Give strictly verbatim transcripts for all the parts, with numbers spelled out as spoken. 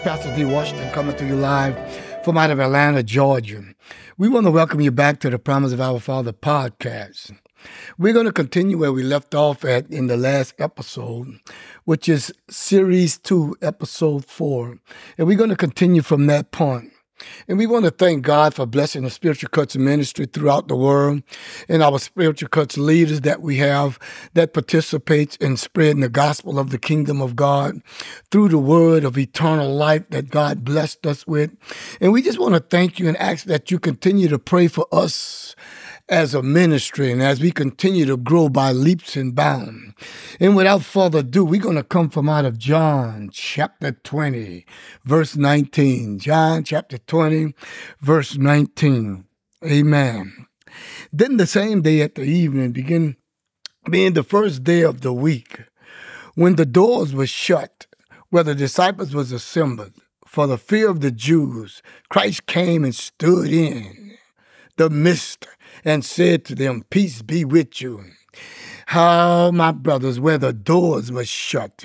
is Pastor D. Washington coming to you live from out of Atlanta, Georgia. We want to welcome you back to the Promise of Our Father podcast. We're going to continue where we left off at in the last episode, which is Series two, Episode four. And we're going to continue from that point. And we want to thank God for blessing the Spiritual Cuts Ministry throughout the world and our Spiritual Cuts leaders that we have that participates in spreading the gospel of the kingdom of God through the word of eternal life that God blessed us with. And we just want to thank you and ask that you continue to pray for us as a ministry and as we continue to grow by leaps and bounds. And without further ado, we're going to come from out of John chapter twenty, verse nineteen. John chapter twenty, verse nineteen. Amen. Then the same day at the evening, began being the first day of the week, when the doors were shut, where the disciples was assembled, for the fear of the Jews, Christ came and stood in the midst and said to them, "Peace be with you." How, my brothers, where the doors were shut.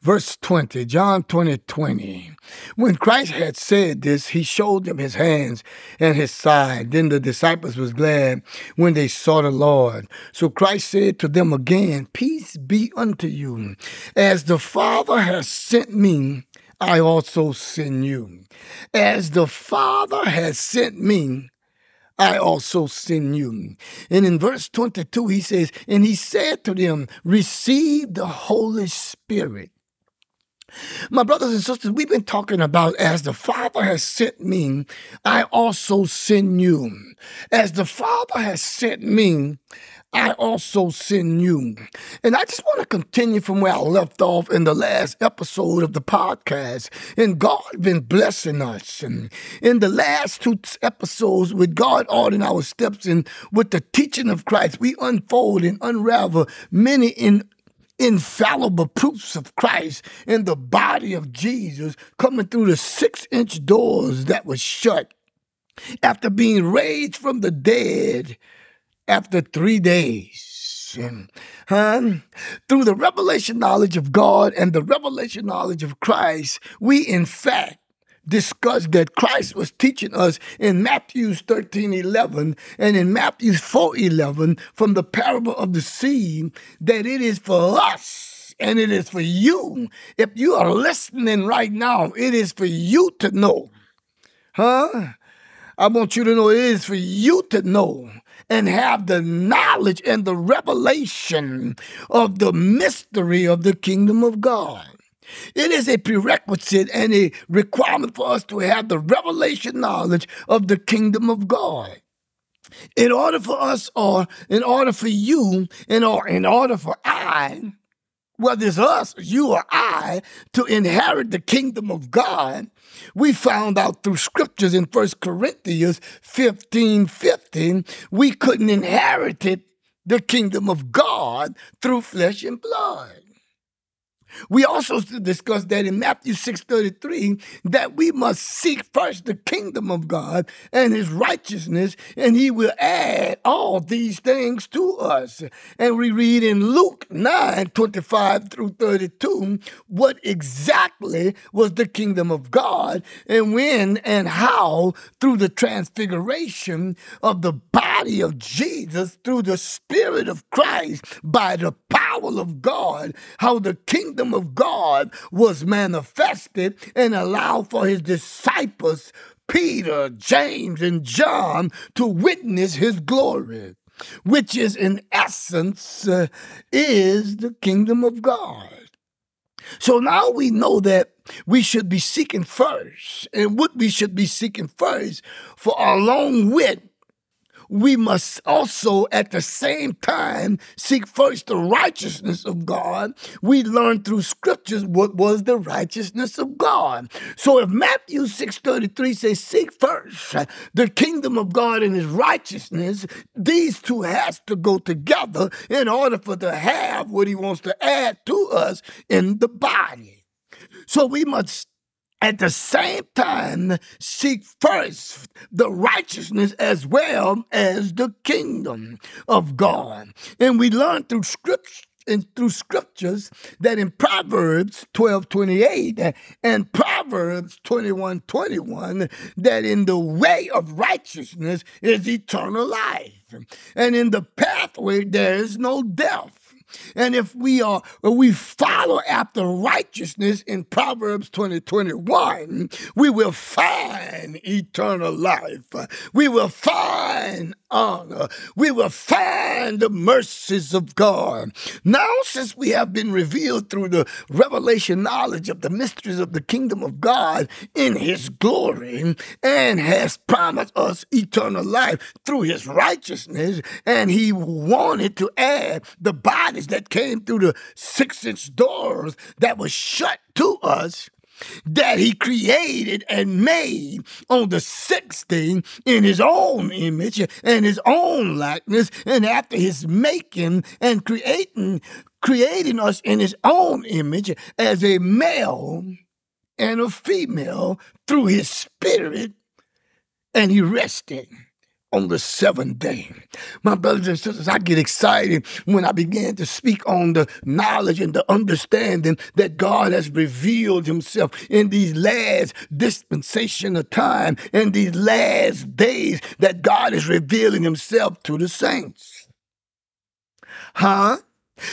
Verse twenty, John twenty, twenty. When Christ had said this, he showed them his hands and his side. Then the disciples was glad when they saw the Lord. So Christ said to them again, "Peace be unto you. As the Father has sent me, I also send you. As the Father has sent me, I also send you." And in verse twenty-two, he says, "And he said to them, receive the Holy Spirit." My brothers and sisters, we've been talking about as the Father has sent me, I also send you. As the Father has sent me, I also send you. And I just want to continue from where I left off in the last episode of the podcast. And God been blessing us. And in the last two episodes, with God ordering our steps and with the teaching of Christ, we unfold and unravel many in infallible proofs of Christ in the body of Jesus coming through the six-inch doors that were shut after being raised from the dead after three days. And, huh? Through the revelation knowledge of God and the revelation knowledge of Christ, we in fact discussed that Christ was teaching us in Matthew thirteen, eleven, and in Matthew four, eleven, from the parable of the seed, that it is for us and it is for you. If you are listening right now, it is for you to know. Huh? I want you to know it is for you to know and have the knowledge and the revelation of the mystery of the kingdom of God. It is a prerequisite and a requirement for us to have the revelation knowledge of the kingdom of God. In order for us, or in order for you, and or in order for I, whether it's us, you, or I, to inherit the kingdom of God, we found out through scriptures in First Corinthians fifteen fifteen, we couldn't inherit it, the kingdom of God, through flesh and blood. We also discussed that in Matthew six thirty-three, that we must seek first the kingdom of God and his righteousness, and he will add all these things to us. And we read in Luke nine twenty-five through thirty-two, what exactly was the kingdom of God, and when and how, through the transfiguration of the body of Jesus, through the Spirit of Christ, by the power of God, how the kingdom of God was manifested and allowed for his disciples, Peter, James, and John, to witness his glory, which is in essence uh, is the kingdom of God. So now we know that we should be seeking first, and what we should be seeking first, for along with, we must also at the same time seek first the righteousness of God. We learn through scriptures what was the righteousness of God. So if Matthew six thirty-three says, seek first the kingdom of God and his righteousness, these two has to go together in order for to have what he wants to add to us in the body. So we must at the same time seek first the righteousness as well as the kingdom of God. And we learn through scripture in, through scriptures that in Proverbs twelve twenty-eight and Proverbs twenty-one twenty-one, that in the way of righteousness is eternal life, and in the pathway there is no death. And if we are, we follow after righteousness in Proverbs twenty twenty-one, we will find eternal life. We will find honor. We will find the mercies of God. Now, since we have been revealed through the revelation knowledge of the mysteries of the kingdom of God in his glory, and has promised us eternal life through his righteousness, and he wanted to add the bodies that came through the six-inch doors that were shut to us, that he created and made on the sixth day in his own image and his own likeness, and after his making and creating, creating us in his own image as a male and a female through his spirit, and he rested on the seventh day. My brothers and sisters, I get excited when I began to speak on the knowledge and the understanding that God has revealed himself in these last dispensation of time, in these last days, that God is revealing himself to the saints. Huh?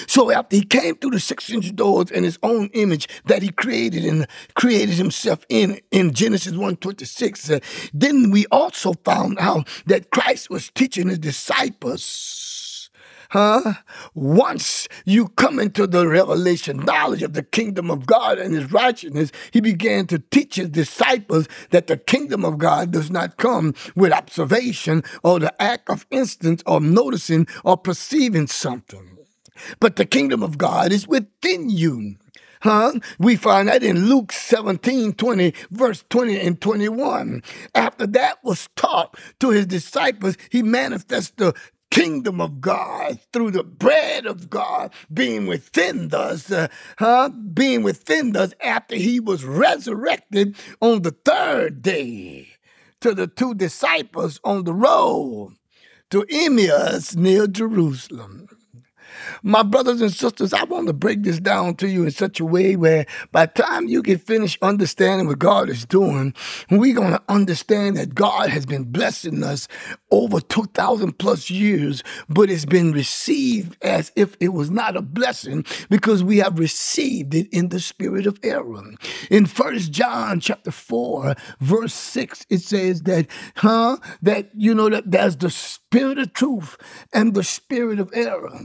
So after he came through the six-inch doors in his own image that he created and created himself in, in Genesis one twenty-six, uh, then we also found out that Christ was teaching his disciples, huh? Once you come into the revelation knowledge of the kingdom of God and his righteousness, he began to teach his disciples that the kingdom of God does not come with observation or the act of instant or noticing or perceiving something. But the kingdom of God is within you. Huh? We find that in Luke seventeen twenty, verse twenty and twenty-one. After that was taught to his disciples, he manifested the kingdom of God through the bread of God being within us, uh, huh? being within us after he was resurrected on the third day to the two disciples on the road to Emmaus near Jerusalem. My brothers and sisters, I want to break this down to you in such a way where by the time you get finished understanding what God is doing, we're going to understand that God has been blessing us over two thousand plus years, but it's been received as if it was not a blessing because we have received it in the spirit of error. In First John chapter four, verse six, it says that, huh, that, you know, that there's the spirit of truth and the spirit of error.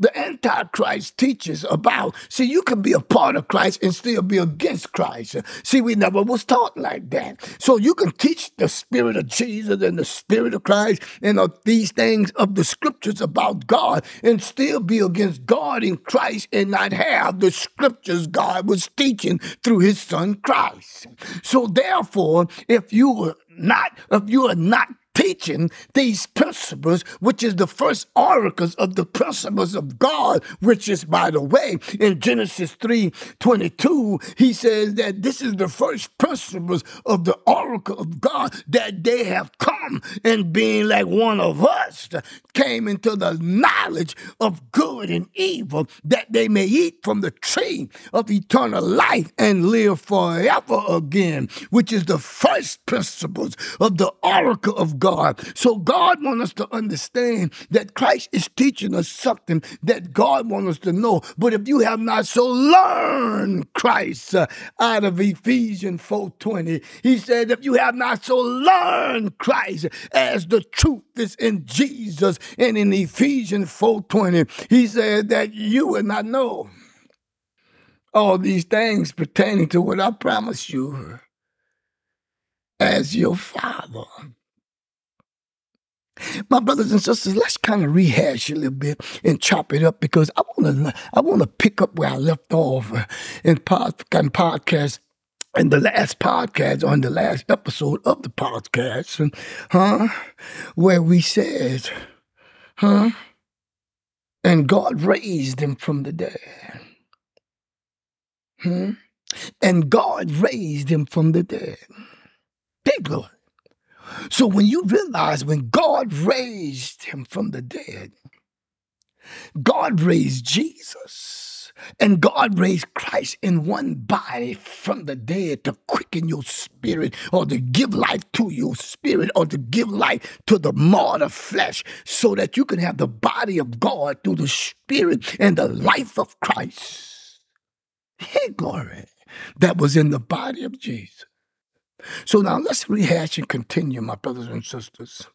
The Antichrist teaches about, see, you can be a part of Christ and still be against Christ. See, we never was taught like that. So you can teach the spirit of Jesus and the spirit of Christ and of these things of the scriptures about God and still be against God in Christ and not have the scriptures God was teaching through his son Christ. So therefore, if you were not, if you are not teaching these principles, which is the first oracles of the principles of God, which is, by the way, in Genesis three twenty-two, he says that this is the first principles of the oracle of God, that they have come and being like one of us came into the knowledge of good and evil, that they may eat from the tree of eternal life and live forever again, which is the first principles of the oracle of God. God. So God wants us to understand that Christ is teaching us something that God wants us to know. But if you have not so learned Christ, uh, out of Ephesians four twenty, he said, if you have not so learned Christ as the truth is in Jesus, and in Ephesians four twenty, he said that you will not know all these things pertaining to what I promised you as your Father. My brothers and sisters, let's kind of rehash a little bit and chop it up, because I want to I want to pick up where I left off in pod, in podcast, in the last podcast, on the last episode of the podcast, huh? Where we said, huh? And God raised him from the dead. Hmm? And God raised him from the dead. Big Lord. So when you realize when God raised him from the dead, God raised Jesus, and God raised Christ in one body from the dead to quicken your spirit, or to give life to your spirit, or to give life to the mortal flesh, so that you can have the body of God through the spirit and the life of Christ. Hey, glory. That was in the body of Jesus. So now let's rehash and continue, my brothers and sisters.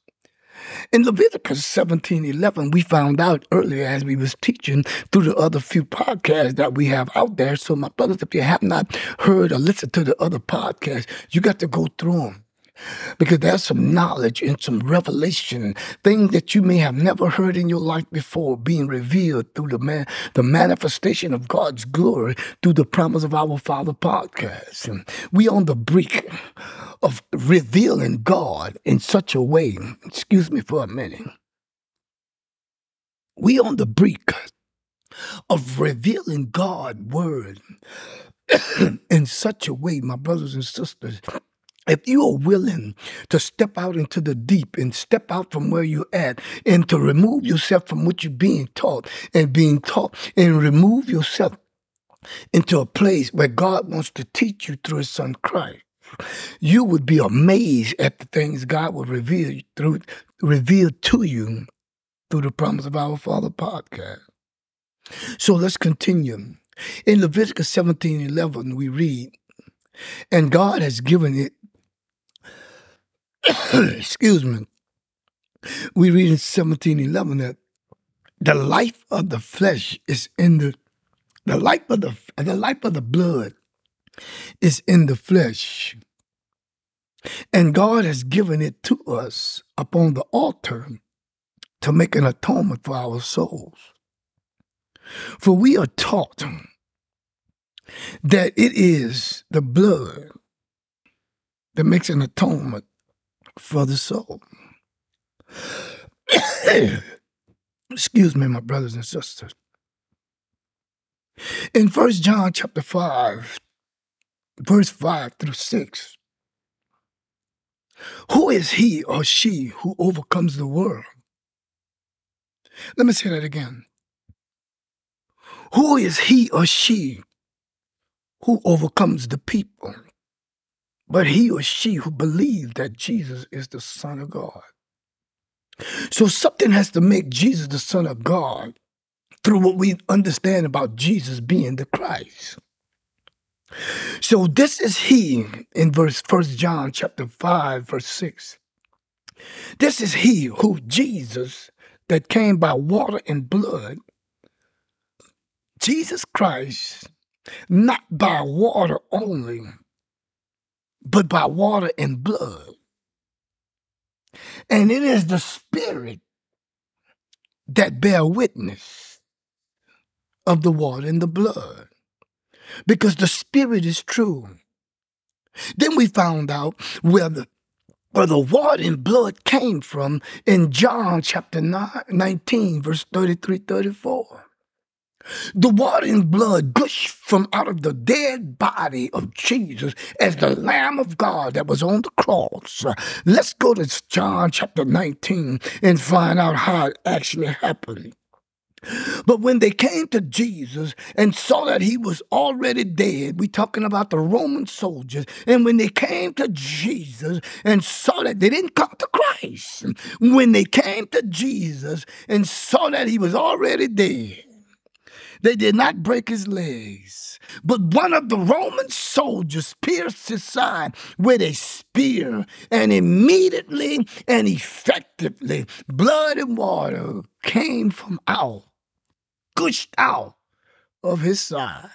In Leviticus seventeen eleven, we found out earlier as we was teaching through the other few podcasts that we have out there. So my brothers, if you have not heard or listened to the other podcasts, you got to go through them. Because there's some knowledge and some revelation, things that you may have never heard in your life before, being revealed through the man, the manifestation of God's glory through the Promise of Our Father podcast. And we on the brink of revealing God in such a way. Excuse me for a minute. We on the brink of revealing God's word in such a way, my brothers and sisters. If you are willing to step out into the deep and step out from where you're at and to remove yourself from what you're being taught and being taught and remove yourself into a place where God wants to teach you through his son Christ, you would be amazed at the things God will reveal through reveal to you through the Promise of Our Father podcast. So let's continue. In Leviticus seventeen eleven, we read, and God has given it, excuse me, we read in seventeen eleven that the life of the flesh is in the, the life of the, the life of the blood is in the flesh. And God has given it to us upon the altar to make an atonement for our souls. For we are taught that it is the blood that makes an atonement for the soul. Excuse me, my brothers and sisters. In First John chapter five, verse five through six, who is he or she who overcomes the world? Let me say that again. Who is he or she who overcomes the people, but he or she who believes that Jesus is the Son of God? So something has to make Jesus the Son of God through what we understand about Jesus being the Christ. So this is he in verse First John chapter five, verse six. This is he who Jesus that came by water and blood, Jesus Christ, not by water only, but by water and blood. And it is the Spirit that bear witness of the water and the blood, because the Spirit is true. Then we found out where the, where the water and blood came from in John chapter nineteen, verse thirty-three, thirty-four. The water and blood gushed from out of the dead body of Jesus as the Lamb of God that was on the cross. Let's go to John chapter nineteen and find out how it actually happened. But when they came to Jesus and saw that he was already dead, we're talking about the Roman soldiers, and when they came to Jesus and saw that they didn't come to Christ, when they came to Jesus and saw that he was already dead, they did not break his legs, but one of the Roman soldiers pierced his side with a spear, and immediately and effectively, blood and water came from out, gushed out of his side.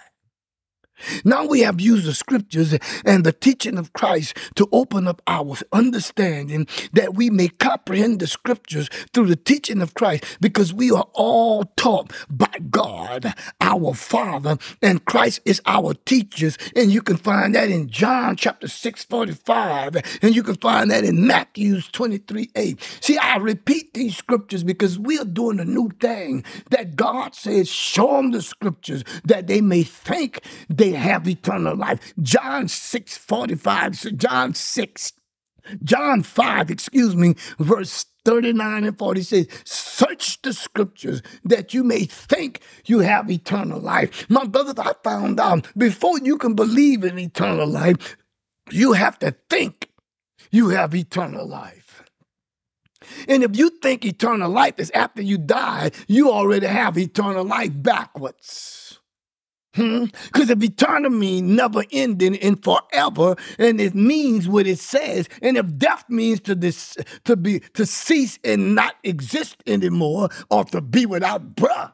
Now we have used the scriptures and the teaching of Christ to open up our understanding that we may comprehend the scriptures through the teaching of Christ, because we are all taught by God, our Father, and Christ is our teachers. And you can find that in John chapter six forty-five, and you can find that in Matthew twenty-three eight. See, I repeat these scriptures because we are doing a new thing that God says, show them the scriptures that they may think they They have eternal life. John six forty-five, John six, John five, excuse me, verse thirty-nine and forty says, search the scriptures that you may think you have eternal life. My brothers, I found out before you can believe in eternal life, you have to think you have eternal life. And if you think eternal life is after you die, you already have eternal life backwards. Because hmm? if eternal means never ending and forever, and it means what it says, and if death means to this, to be to cease and not exist anymore, or to be without breath,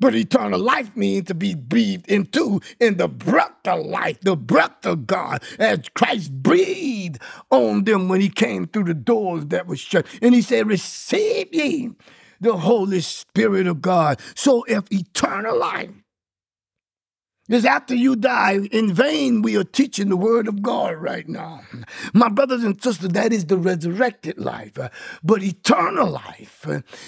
but eternal life means to be breathed into in the breath of life, the breath of God, as Christ breathed on them when he came through the doors that were shut. And he said, receive ye the Holy Spirit of God. So if eternal life is after you die, in vain we are teaching the word of God right now. My brothers and sisters, that is the resurrected life. But eternal life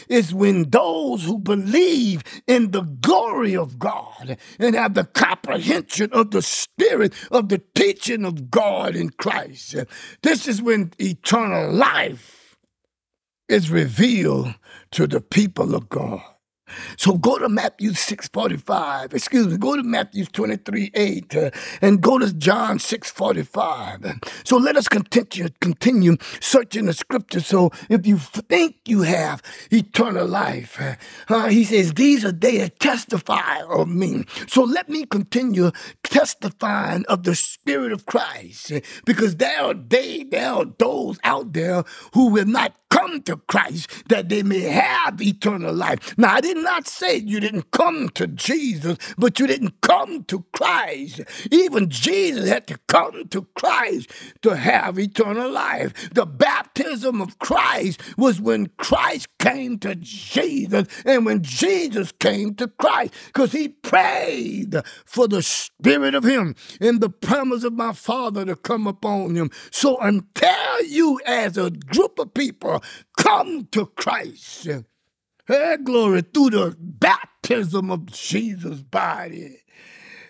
is when those who believe in the glory of God and have the comprehension of the Spirit of the teaching of God in Christ. This is when eternal life is revealed to the people of God. So go to Matthew six forty-five, excuse me, go to Matthew twenty-three eight, uh, and go to John six forty-five. So let us continue, continue searching the scripture. So if you think you have eternal life, uh, he says, these are they that testify of me. So let me continue testifying of the Spirit of Christ, because there are they, there are those out there who will not come to Christ that they may have eternal life. Now, I did not say you didn't come to Jesus, but you didn't come to Christ. Even Jesus had to come to Christ to have eternal life. The baptism of Christ was when Christ came to Jesus and when Jesus came to Christ, because he prayed for the Spirit of him and the promise of my Father to come upon him. So until you as a group of people come to Christ, hey, glory, through the baptism of Jesus' body,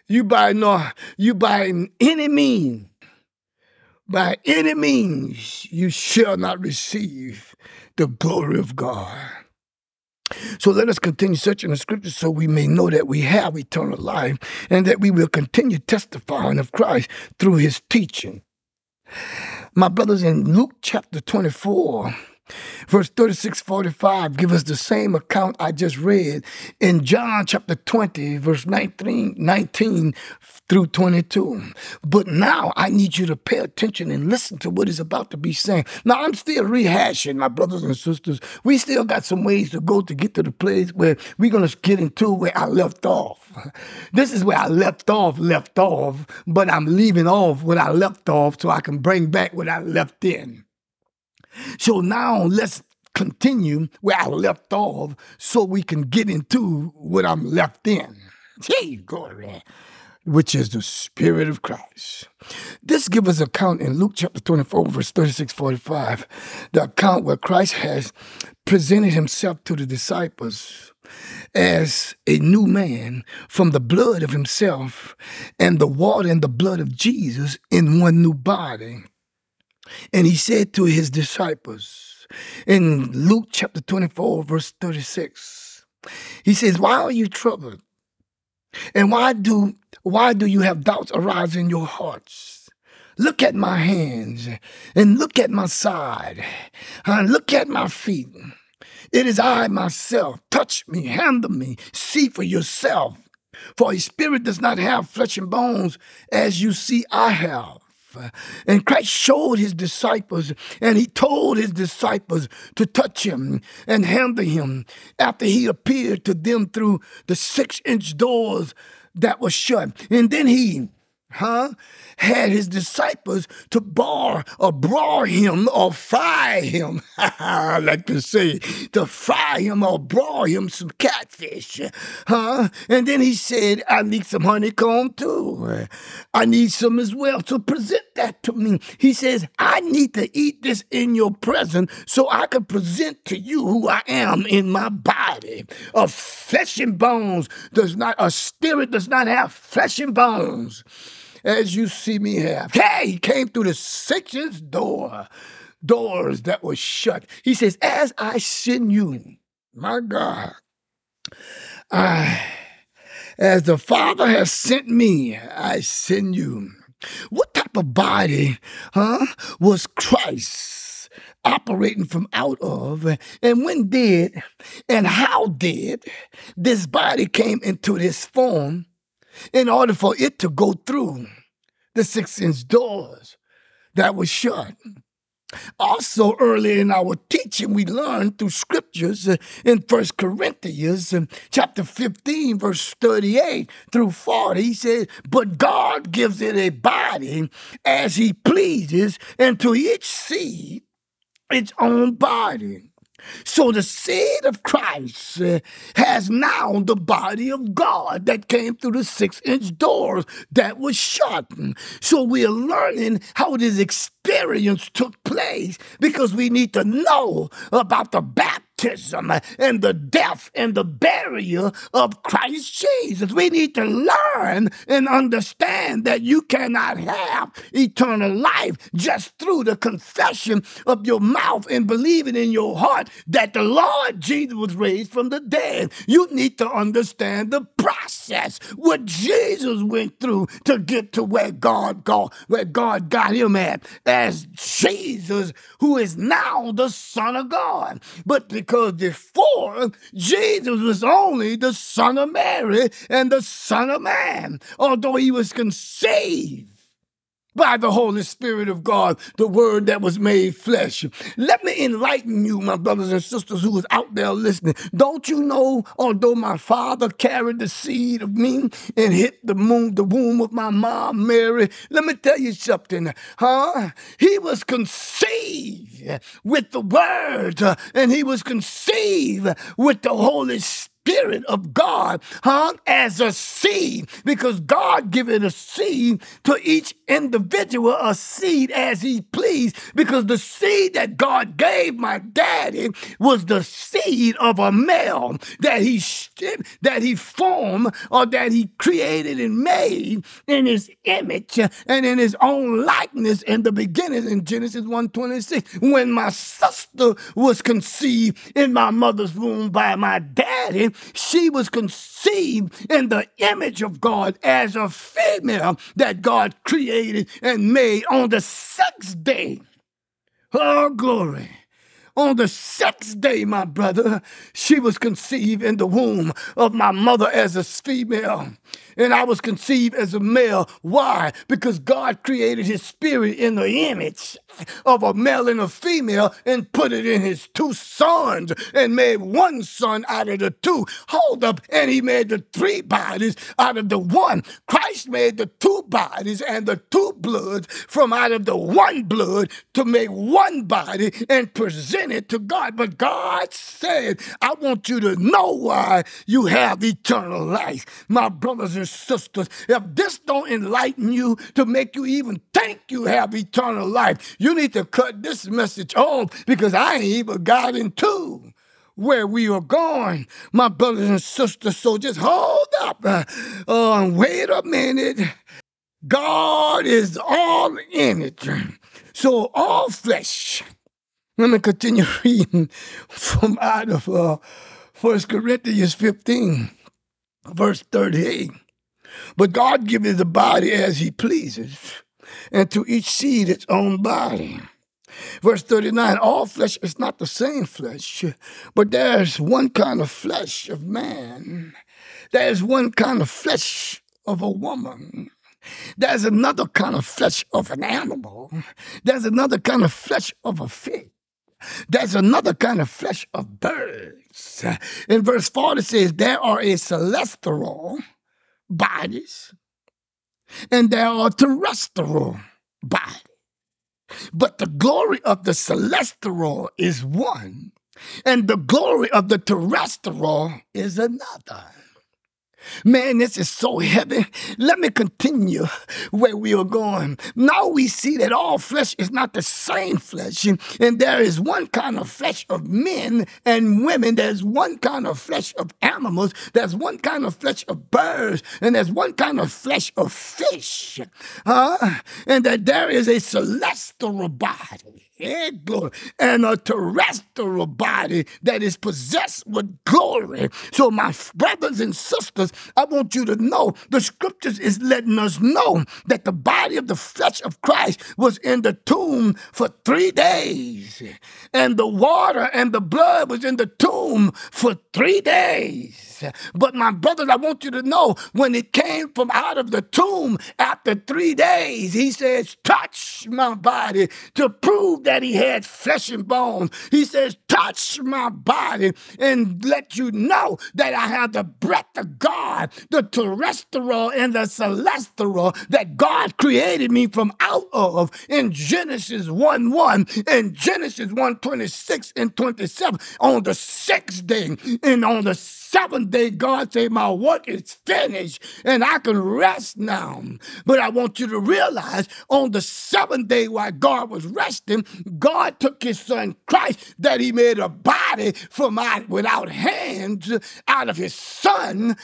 you by no, you by any means, by any means, you shall not receive the glory of God. So let us continue searching the scriptures so we may know that we have eternal life and that we will continue testifying of Christ through his teaching. My brothers, in Luke chapter twenty-four, verse thirty-six forty-five, give us the same account I just read in John chapter twenty, verse nineteen, nineteen through twenty-two. But now I need you to pay attention and listen to what is about to be said. Now, I'm still rehashing, my brothers and sisters. We still got some ways to go to get to the place where we're going to get into where I left off. This is where I left off, left off, but I'm leaving off what I left off so I can bring back what I left in. So now let's continue where I left off so we can get into what I'm left in. Hey, glory, which is the Spirit of Christ. This gives us account in Luke chapter twenty-four, verse thirty-six forty-five, the account where Christ has presented himself to the disciples as a new man from the blood of himself and the water and the blood of Jesus in one new body. And he said to his disciples in Luke chapter twenty-four, verse thirty-six, he says, why are you troubled? And why do why do you have doubts arise in your hearts? Look at my hands and look at my side and look at my feet. It is I myself. Touch me, handle me, see for yourself. For a spirit does not have flesh and bones as you see I have. And Christ showed his disciples, and he told his disciples to touch him and handle him after he appeared to them through the six-inch doors that were shut. And then he huh, had his disciples to bar or broil him or fry him. I like to say, to fry him or broil him some catfish. Huh? And then he said, I need some honeycomb too. I need some as well. So present that to me. He says, I need to eat this in your presence so I can present to you who I am in my body. Of flesh and bones does not, a spirit does not have flesh and bones as you see me have. Hey, he came through the sixth door doors that were shut. He says, as I send you, my God, I, as the Father has sent me, I send you. What type of body, huh, was Christ operating from out of? And when did and how did this body came into this form in order for it to go through the six-inch doors that were shut? Also, early in our teaching, we learned through scriptures in First Corinthians chapter fifteen, verse thirty-eight through forty. He says, but God gives it a body as he pleases, and to each seed its own body. So the seed of Christ has now the body of God that came through the six-inch doors that was shut. So we are learning how this experience took place, because we need to know about the baptism and the death and the burial of Christ Jesus. We need to learn and understand that you cannot have eternal life just through the confession of your mouth and believing in your heart that the Lord Jesus was raised from the dead. You need to understand the process, what Jesus went through to get to where God got, where God got him at, as Jesus, who is now the Son of God. But because Because before, Jesus was only the Son of Mary and the Son of Man. Although he was conceived by the Holy Spirit of God, the Word that was made flesh. Let me enlighten you, my brothers and sisters who is out there listening. Don't you know, although my Father carried the seed of me and hit the moon, the womb of my mom, Mary, let me tell you something, huh? He was conceived with the Word, uh, and he was conceived with the Holy Spirit. Spirit of God, huh? As a seed, because God giveth a seed to each individual, a seed as he pleased, because the seed that God gave my daddy was the seed of a male that he that he formed, or that he created and made in his image and in his own likeness in the beginning, in Genesis one twenty-six. When my sister was conceived in my mother's womb by my daddy, she was conceived in the image of God as a female that God created and made on the sixth day. Oh, glory. On the sixth day, my brother, she was conceived in the womb of my mother as a female. And I was conceived as a male. Why? Because God created his spirit in the image of a male and a female and put it in his two sons and made one son out of the two. Hold up. And he made the three bodies out of the one. Christ made the two bodies and the two bloods from out of the one blood to make one body and present it to God. But God said, I want you to know why you have eternal life. My brothers and sisters, if this don't enlighten you to make you even think you have eternal life, you need to cut this message off, because I ain't even got into where we are going, my brothers and sisters. So just hold up uh, uh, wait a minute. God is all in it. So all flesh. Let me continue reading from out of uh, First Corinthians fifteen. Verse thirty-eight, but God giveth the body as he pleases, and to each seed its own body. Verse thirty-nine, all flesh is not the same flesh, but there's one kind of flesh of man. There's one kind of flesh of a woman. There's another kind of flesh of an animal. There's another kind of flesh of a fish. There's another kind of flesh of birds. In verse forty says, there are a celestial bodies and there are terrestrial bodies. But the glory of the celestial is one, and the glory of the terrestrial is another. Man, this is so heavy. Let me continue where we are going. Now we see that all flesh is not the same flesh, and there is one kind of flesh of men and women. There's one kind of flesh of animals. There's one kind of flesh of birds, and there's one kind of flesh of fish. Huh? And that there is a celestial body head, glory, and a terrestrial body that is possessed with glory. So my brothers and sisters, I want you to know the scriptures is letting us know that the body of the flesh of Christ was in the tomb for three days. And the water and the blood was in the tomb for three days. But my brothers, I want you to know when it came from out of the tomb after three days, he says, touch my body to prove that he had flesh and bones. He says, touch my body and let you know that I have the breath of God, the terrestrial and the celestial that God created me from out of in Genesis one one and Genesis one twenty-six and twenty-seven. On the sixth day and on the seventh day, God said, my work is finished and I can rest now. But I want you to realize on the seventh day while God was resting, God took his son Christ that he made a body from out without hands out of his son,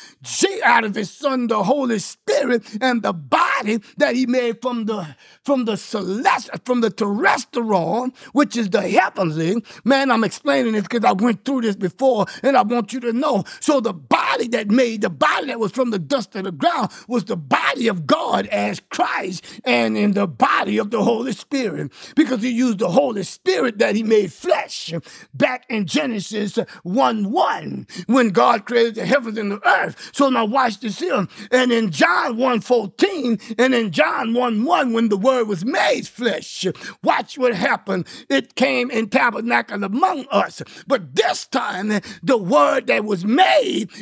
out of his son, the Holy Spirit, and the body that he made from the from the celest, from the terrestrial, which is the heavenly. Man, I'm explaining this because I went through this before and I want you to know. So the body that made, the body that was from the dust of the ground was the body of God as Christ and in the body of the Holy Spirit, because he used the Holy Spirit that he made flesh back in Genesis one one when God created the heavens and the earth. So now watch this here. And in John one fourteen and in John one one when the word was made flesh, watch what happened. It came in tabernacle among us. But this time the word that was made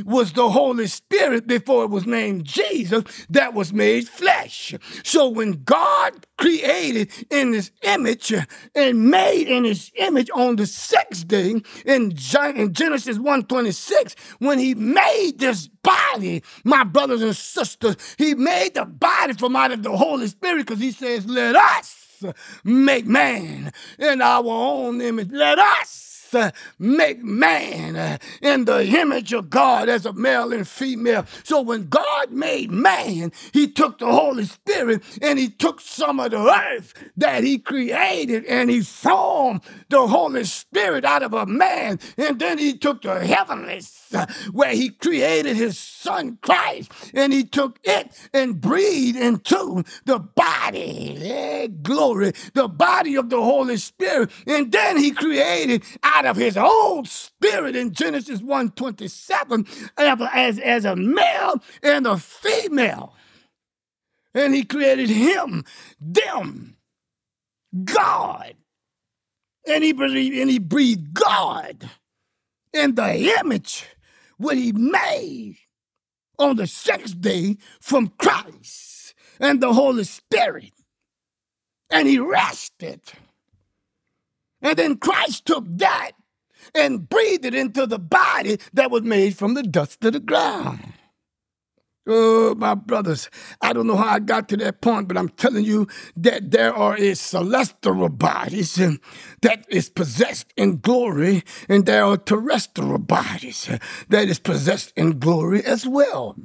was the Holy Spirit before it was named Jesus that was made flesh. So when God created in his image and made in his image on the sixth day in Genesis one twenty-six, when he made this body, my brothers and sisters, he made the body from out of the Holy Spirit, because he says, let us make man in our own image. Let us make man in the image of God as a male and female. So when God made man, he took the Holy Spirit and he took some of the earth that he created and he formed the Holy Spirit out of a man. And then he took the heavenlies where he created his son Christ and he took it and breathed into the body, hey, glory, the body of the Holy Spirit. And then he created out of his own spirit in Genesis one twenty-seven as, as a male and a female. And he created him, them, God. And he breathed, and he breathed God in the image what he made on the sixth day from Christ and the Holy Spirit. And he rested. And then Christ took that and breathed it into the body that was made from the dust of the ground. Oh, my brothers, I don't know how I got to that point, but I'm telling you that there are a celestial bodies that is possessed in glory, and there are terrestrial bodies that is possessed in glory as well.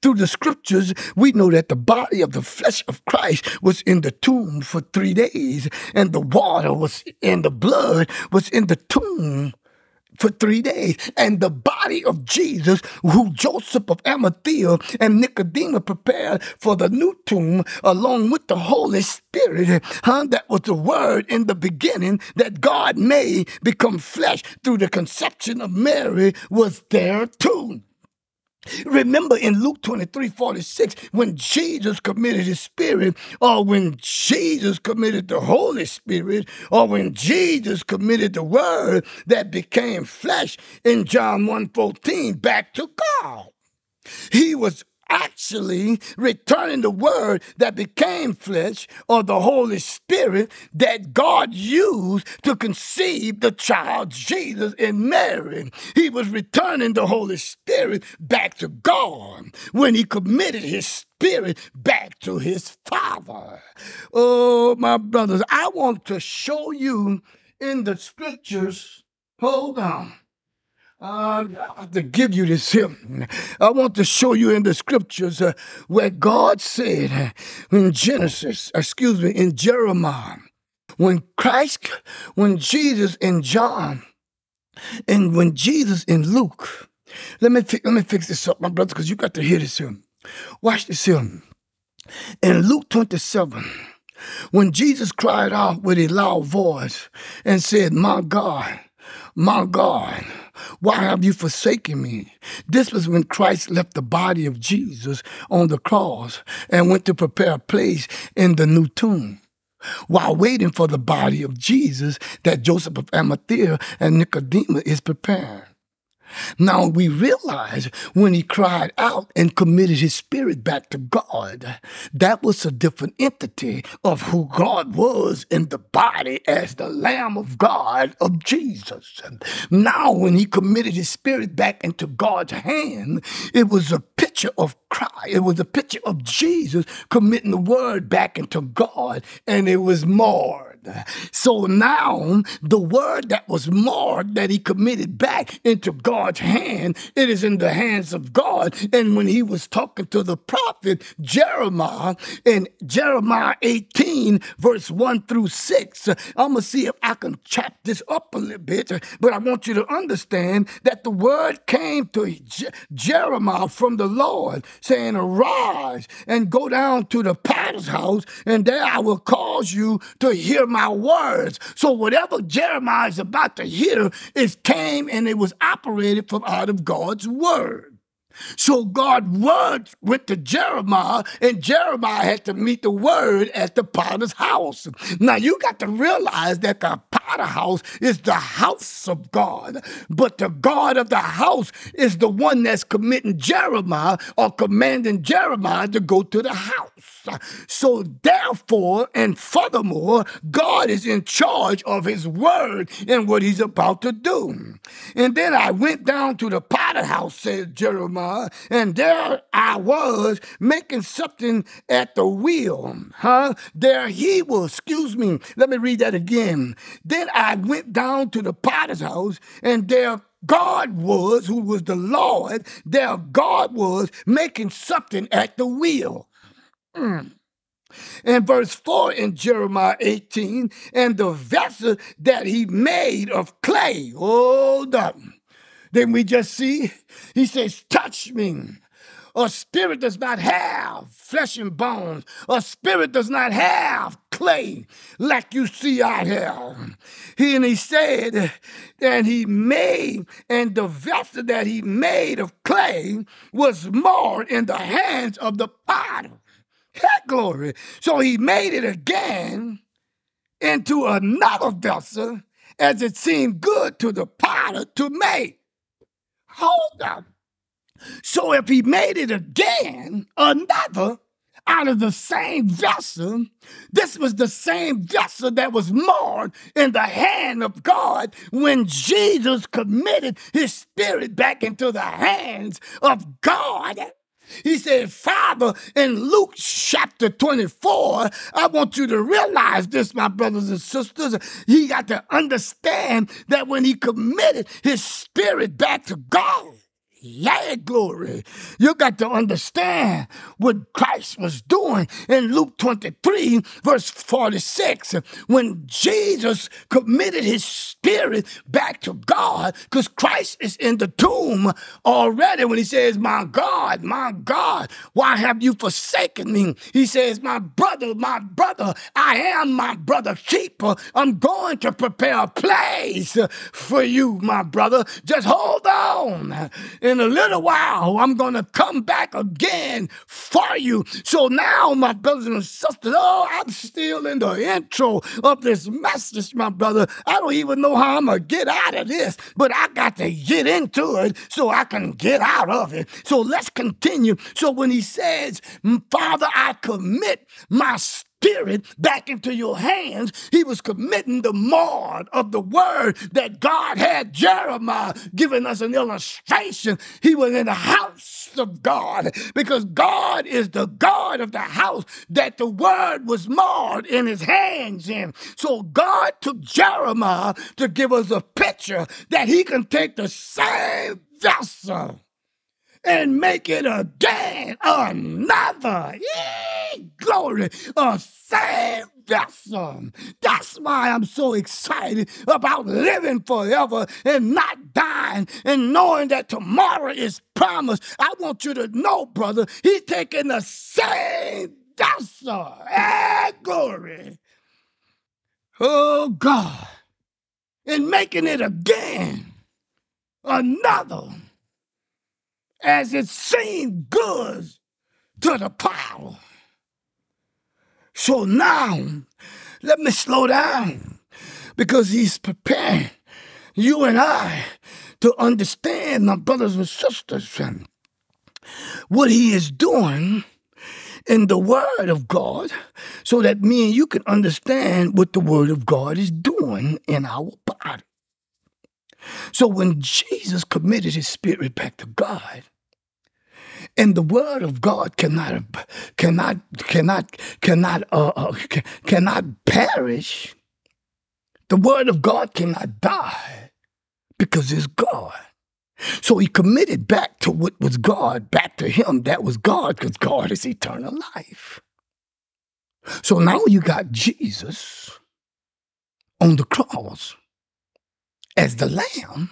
Through the scriptures, we know that the body of the flesh of Christ was in the tomb for three days, and the water was and the blood was in the tomb for three days. And the body of Jesus, who Joseph of Arimathea and Nicodemus prepared for the new tomb, along with the Holy Spirit, huh? That was the word in the beginning that God made become flesh through the conception of Mary, was there too. Remember in Luke twenty-three forty-six, when Jesus committed his spirit, or when Jesus committed the Holy Spirit, or when Jesus committed the word that became flesh in John one fourteen back to God. He was actually returning the word that became flesh, or the Holy Spirit that God used to conceive the child Jesus in Mary. He was returning the Holy Spirit back to God when he committed his spirit. Spirit back to his Father. Oh, my brothers, I want to show you in the scriptures. Hold on. Um, I have to give you this here. I want to show you in the scriptures uh, where God said in Genesis, excuse me, in Jeremiah, When Christ, when Jesus in John, and when Jesus in Luke, let me let me fix this up, my brother, because you got to hear this here. Watch this here. In Luke twenty-seven, when Jesus cried out with a loud voice and said, "My God, my God, why have you forsaken me?" This was when Christ left the body of Jesus on the cross and went to prepare a place in the new tomb, while waiting for the body of Jesus that Joseph of Arimathea and Nicodemus is preparing. Now we realize when he cried out and committed his spirit back to God, that was a different entity of who God was in the body as the Lamb of God of Jesus. Now when he committed his spirit back into God's hand, it was a picture of Christ. It was a picture of Jesus committing the word back into God, and it was marred. So now the word that was marred, that he committed back into God's hand, it is in the hands of God. And when he was talking to the prophet Jeremiah in Jeremiah eighteen, verse one through six, I'm going to see if I can chop this up a little bit, but I want you to understand that the word came to Je- Jeremiah from the Lord saying, "Arise and go down to the potter's house, and there I will cause you to hear my My words." So whatever Jeremiah is about to hear, it came and it was operated from out of God's word. So God's word went to Jeremiah, and Jeremiah had to meet the word at the potter's house. Now you got to realize that the potter house is the house of God, but the God of the house is the one that's committing Jeremiah or commanding Jeremiah to go to the house. So therefore and furthermore, God is in charge of his word and what he's about to do. "And then I went down to the potter house," says Jeremiah, "and there I was making something at the wheel." Huh? There he was. Excuse me. Let me read that again. "Then I went down to the potter's house, and there God was," who was the Lord, "there God was making something at the wheel." Mm. And verse four in Jeremiah eighteen, "and the vessel that he made of clay." Hold up. Then we just see, he says, "Touch me. A spirit does not have flesh and bones. A spirit does not have clay like you see I have." He and he said, and he made, and the vessel that he made of clay was marred in the hands of the potter. Heck, glory. So he made it again into another vessel, as it seemed good to the potter to make. Hold up. So if he made it again, another, out of the same vessel, this was the same vessel that was marred in the hand of God when Jesus committed his spirit back into the hands of God. He said, "Father," in Luke chapter twenty-four, I want you to realize this, my brothers and sisters. He got to understand that when he committed his spirit back to God, yeah, glory. You got to understand what Christ was doing in Luke twenty-three, verse forty-six, when Jesus committed his spirit back to God, because Christ is in the tomb already when he says, "My God, my God, why have you forsaken me?" He says, "My brother, my brother, I am my brother's keeper. I'm going to prepare a place for you, my brother. Just hold on. In a little while, I'm going to come back again for you." So now, my brothers and sisters, oh, I'm still in the intro of this message, my brother. I don't even know how I'm going to get out of this, but I got to get into it so I can get out of it. So let's continue. So when he says, "Father, I commit my spirit Spirit back into your hands," he was committing the marred of the word that God had Jeremiah giving us an illustration. He was in the house of God, because God is the God of the house that the word was marred in his hands in. So God took Jeremiah to give us a picture that he can take the same vessel and make it again another. Yeah. great glory of saved vessel. That's why I'm so excited about living forever and not dying and knowing that tomorrow is promised. I want you to know, brother, he's taking the saved vessel. Hey, glory. Oh, God. And making it again another, as it seemed good to the power. So now, let me slow down, because he's preparing you and I to understand, my brothers and sisters, what he is doing in the Word of God, so that me and you can understand what the Word of God is doing in our body. So when Jesus committed his spirit back to God, and the Word of God cannot cannot cannot cannot uh, uh, cannot perish, the Word of God cannot die because it's God. So he committed back to what was God, back to him that was God, because God is eternal life. So now you got Jesus on the cross as the Lamb,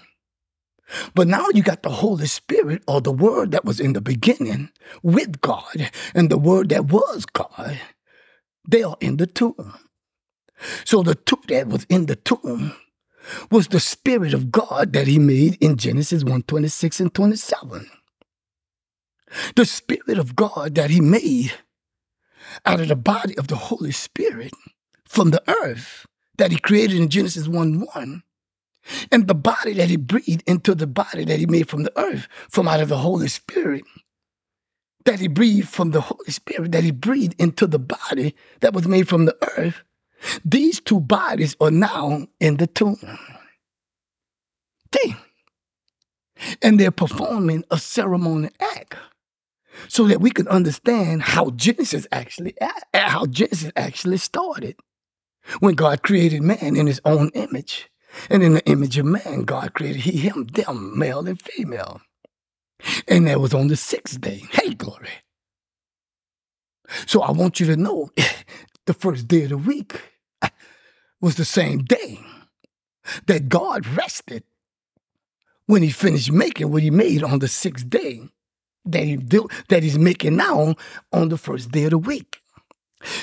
but now you got the Holy Spirit, or the Word that was in the beginning with God, and the Word that was God. They are in the tomb. So the two that was in the tomb was the Spirit of God that he made in Genesis one twenty-six and twenty-seven. The Spirit of God that he made out of the body of the Holy Spirit from the earth that he created in Genesis one one, and the body that he breathed into the body that he made from the earth, from out of the Holy Spirit, that he breathed from the Holy Spirit, that he breathed into the body that was made from the earth. These two bodies are now in the tomb. Dang. And they're performing a ceremonial act so that we can understand how Genesis actually how Genesis actually started, when God created man in his own image. And in the image of man, God created he, him, them, male and female. And that was on the sixth day. Hey, glory. So I want you to know, the first day of the week was the same day that God rested when he finished making what he made on the sixth day that he do, that he's making now on the first day of the week.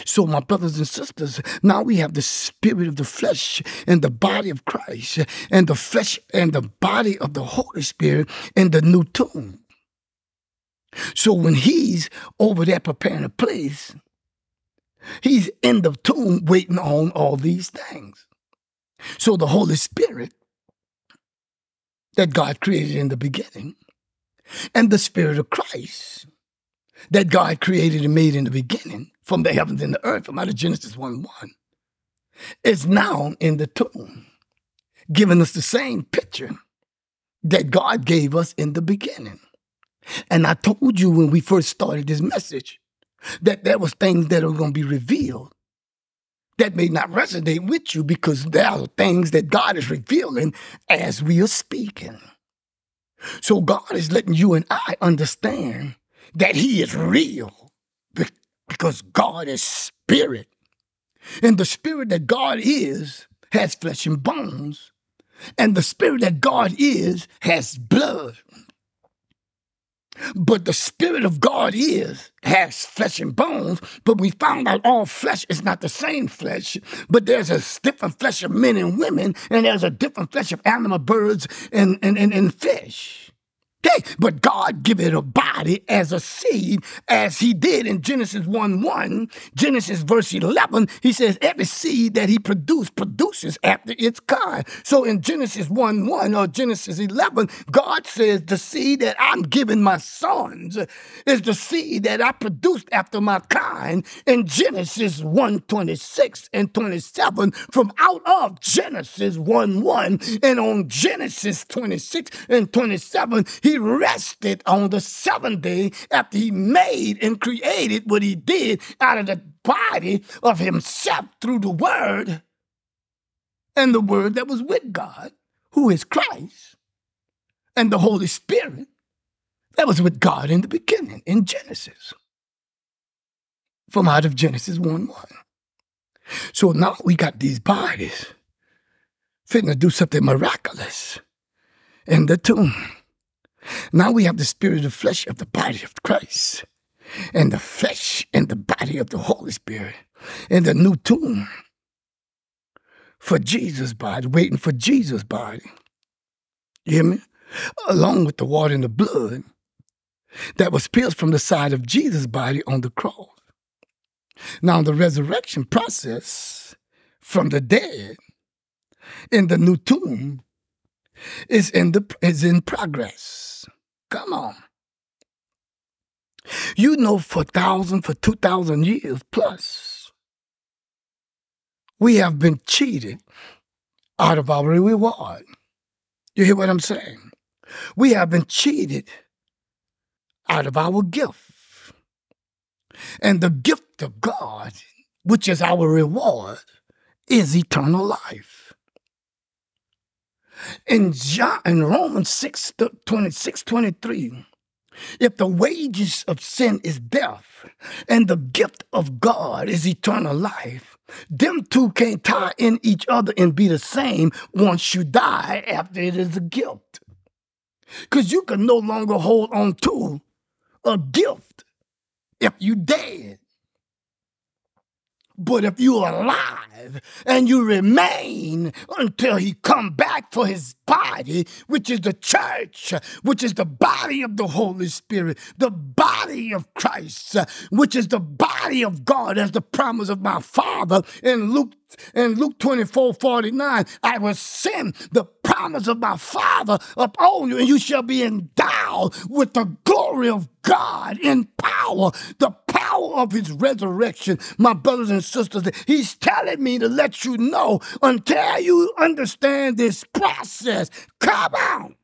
So, my brothers and sisters, now we have the spirit of the flesh and the body of Christ, and the flesh and the body of the Holy Spirit in the new tomb. So when he's over there preparing a place, he's in the tomb waiting on all these things. So the Holy Spirit that God created in the beginning, and the Spirit of Christ that God created and made in the beginning from the heavens and the earth, from out of Genesis one one, is now in the tomb, giving us the same picture that God gave us in the beginning. And I told you when we first started this message that there was things that are going to be revealed that may not resonate with you, because there are things that God is revealing as we are speaking. So God is letting you and I understand that he is real, because God is spirit. And the spirit that God is has flesh and bones. And the spirit that God is has blood. But the Spirit of God is, has flesh and bones, but we found out all flesh is not the same flesh, but there's a different flesh of men and women, and there's a different flesh of animal, birds, and, and, and, and fish. Okay, but God give it a body as a seed, as he did in Genesis one one, Genesis verse eleven, he says every seed that he produced, produces after its kind. So in Genesis one one or Genesis eleven, God says the seed that I'm giving my sons is the seed that I produced after my kind. In Genesis one twenty-six and twenty-seven, from out of Genesis one one, and on Genesis twenty-six and twenty-seven, he He rested on the seventh day after he made and created what he did out of the body of himself through the Word, and the Word that was with God, who is Christ, and the Holy Spirit that was with God in the beginning in Genesis. from out of Genesis one one. So now we got these bodies fitting to do something miraculous in the tomb. Now we have the spirit of flesh of the body of Christ, and the flesh and the body of the Holy Spirit in the new tomb for Jesus' body, waiting for Jesus' body. You hear me? Along with the water and the blood that was pierced from the side of Jesus' body on the cross. Now the resurrection process from the dead in the new tomb is in the is in progress. Come on. You know, for thousand, for two thousand years plus, we have been cheated out of our reward. You hear what I'm saying? We have been cheated out of our gift. And the gift of God, which is our reward, is eternal life. In John, in Romans six, twenty-six, twenty-three, if the wages of sin is death and the gift of God is eternal life, them two can't tie in each other and be the same once you die after it is a gift. Because you can no longer hold on to a gift if you dead. But if you are alive and you remain until he come back for his body, which is the church, which is the body of the Holy Spirit, the body of Christ, which is the body of God, as the promise of my Father in Luke in Luke twenty-four forty-nine, I will send the promise of my Father upon you, and you shall be endowed with the glory of God in power, the power of his resurrection. My brothers and sisters, he's telling me to let you know, until you understand this process, come on.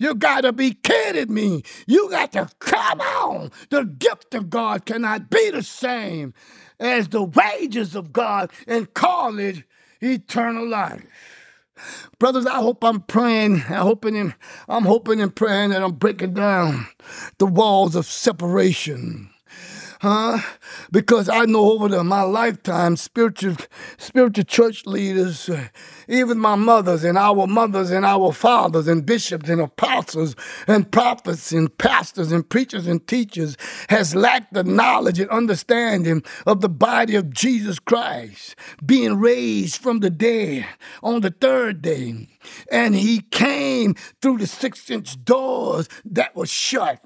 You got to be kidding me. You got to come on. The gift of God cannot be the same as the wages of God and call it eternal life. Brothers, I hope I'm praying. I'm hoping and, I'm hoping and praying that I'm breaking down the walls of separation. Huh? Because I know over the, my lifetime, spiritual spiritual church leaders, uh, even my mothers and our mothers and our fathers and bishops and apostles and prophets and pastors and preachers and teachers has lacked the knowledge and understanding of the body of Jesus Christ being raised from the dead on the third day. And he came through the six-inch doors that were shut.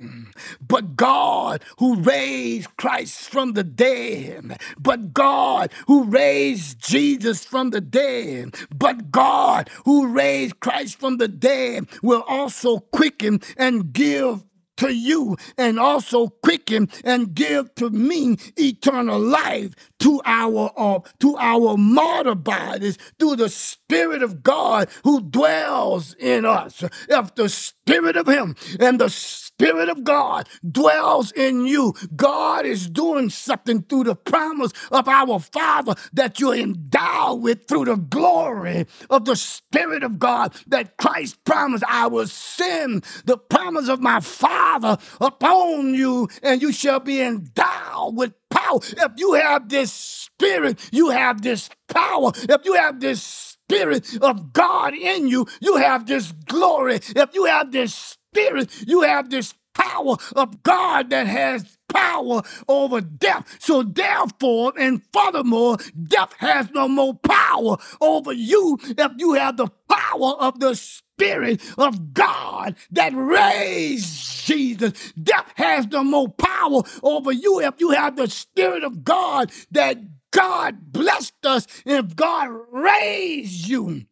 But God who raised Christ from the dead. But God who raised Jesus from the dead. But God who raised Christ from the dead will also quicken and give to you, and also quicken and give to me eternal life to our uh, to our martyr bodies through the Spirit of God who dwells in us. If the Spirit of him and the Spirit of God dwells in you, God is doing something through the promise of our Father that you're endowed with through the glory of the Spirit of God that Christ promised. I will send the promise of my Father upon you, and you shall be endowed with power. If you have this Spirit, you have this power. If you have this Spirit of God in you, you have this glory. If you have this Spirit, you have this power of God that has power over death. So therefore, and furthermore, death has no more power over you if you have the power of the Spirit of God that raised Jesus. Death has no more power over you if you have the Spirit of God that God blessed us, if God raised you.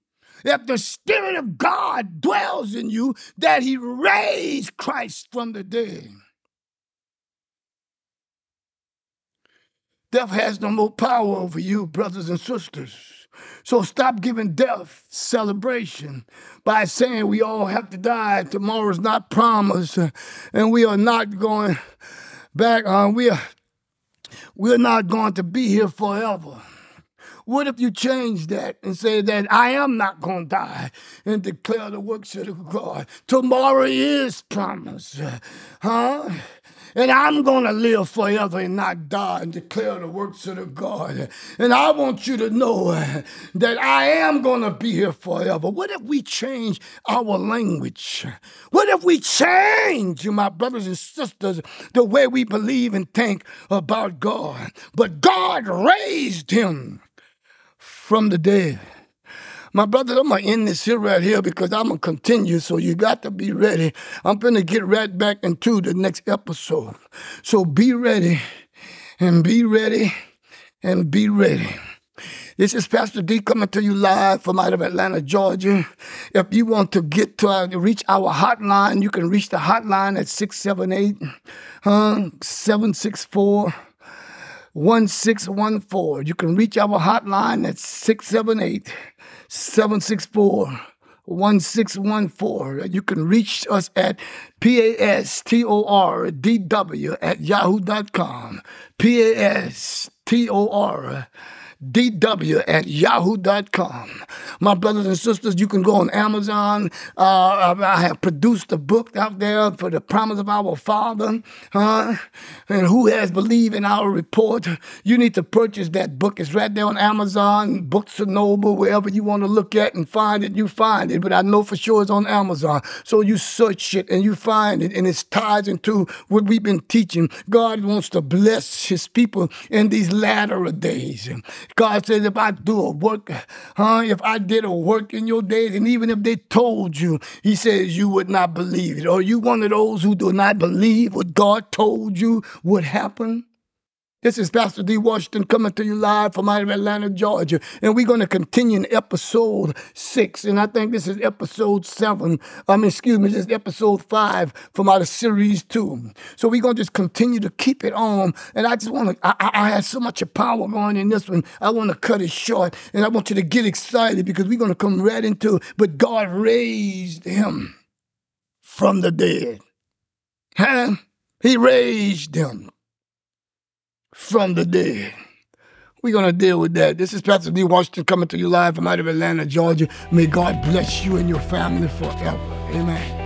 If the Spirit of God dwells in you, that he raised Christ from the dead. Death has no more power over you, brothers and sisters. So stop giving death celebration by saying we all have to die. Tomorrow is not promised, and we are not going back. Uh, we are, we are not going to be here forever. What if you change that and say that I am not going to die and declare the works of God? Tomorrow is promised. Huh? And I'm going to live forever and not die and declare the works of the God. And I want you to know that I am going to be here forever. What if we change our language? What if we change, my brothers and sisters, the way we believe and think about God? But God raised him from the dead. My brother, I'm going to end this here right here because I'm going to continue, so you got to be ready. I'm going to get right back into the next episode. So be ready and be ready and be ready. This is Pastor D coming to you live from out of Atlanta, Georgia. If you want to get to uh, reach our hotline, you can reach the hotline at six seven eight, seven six four one six one four. You can reach our hotline at six seven eight, seven six four, one six one four. You can reach us at P A S T O R D W at yahoo dot com. P A S T O R D W at yahoo dot com. My brothers and sisters, you can go on Amazon. Uh, I have produced a book out there for the Promise of Our Father, huh? And Who Has Believed in Our Report. You need to purchase that book. It's right there on Amazon, Books of Noble, wherever you want to look at and find it, you find it. But I know for sure it's on Amazon. So you search it and you find it, and it ties into what we've been teaching. God wants to bless his people in these latter days. God says, if I do a work, huh, if I did a work in your days, and even if they told you, he says you would not believe it. Are you one of those who do not believe what God told you would happen? This is Pastor D. Washington coming to you live from out of Atlanta, Georgia. And we're going to continue in episode six. And I think this is episode seven. Um, excuse me, this is episode five from out of series two. So we're going to just continue to keep it on. And I just want to, I, I, I had so much power on in this one. I want to cut it short. And I want you to get excited because we're going to come right into, but God raised him from the dead. Huh? He raised him from the dead. We're going to deal with that. This is Pastor D. Washington coming to you live from out of Atlanta, Georgia. May God bless you and your family forever. Amen.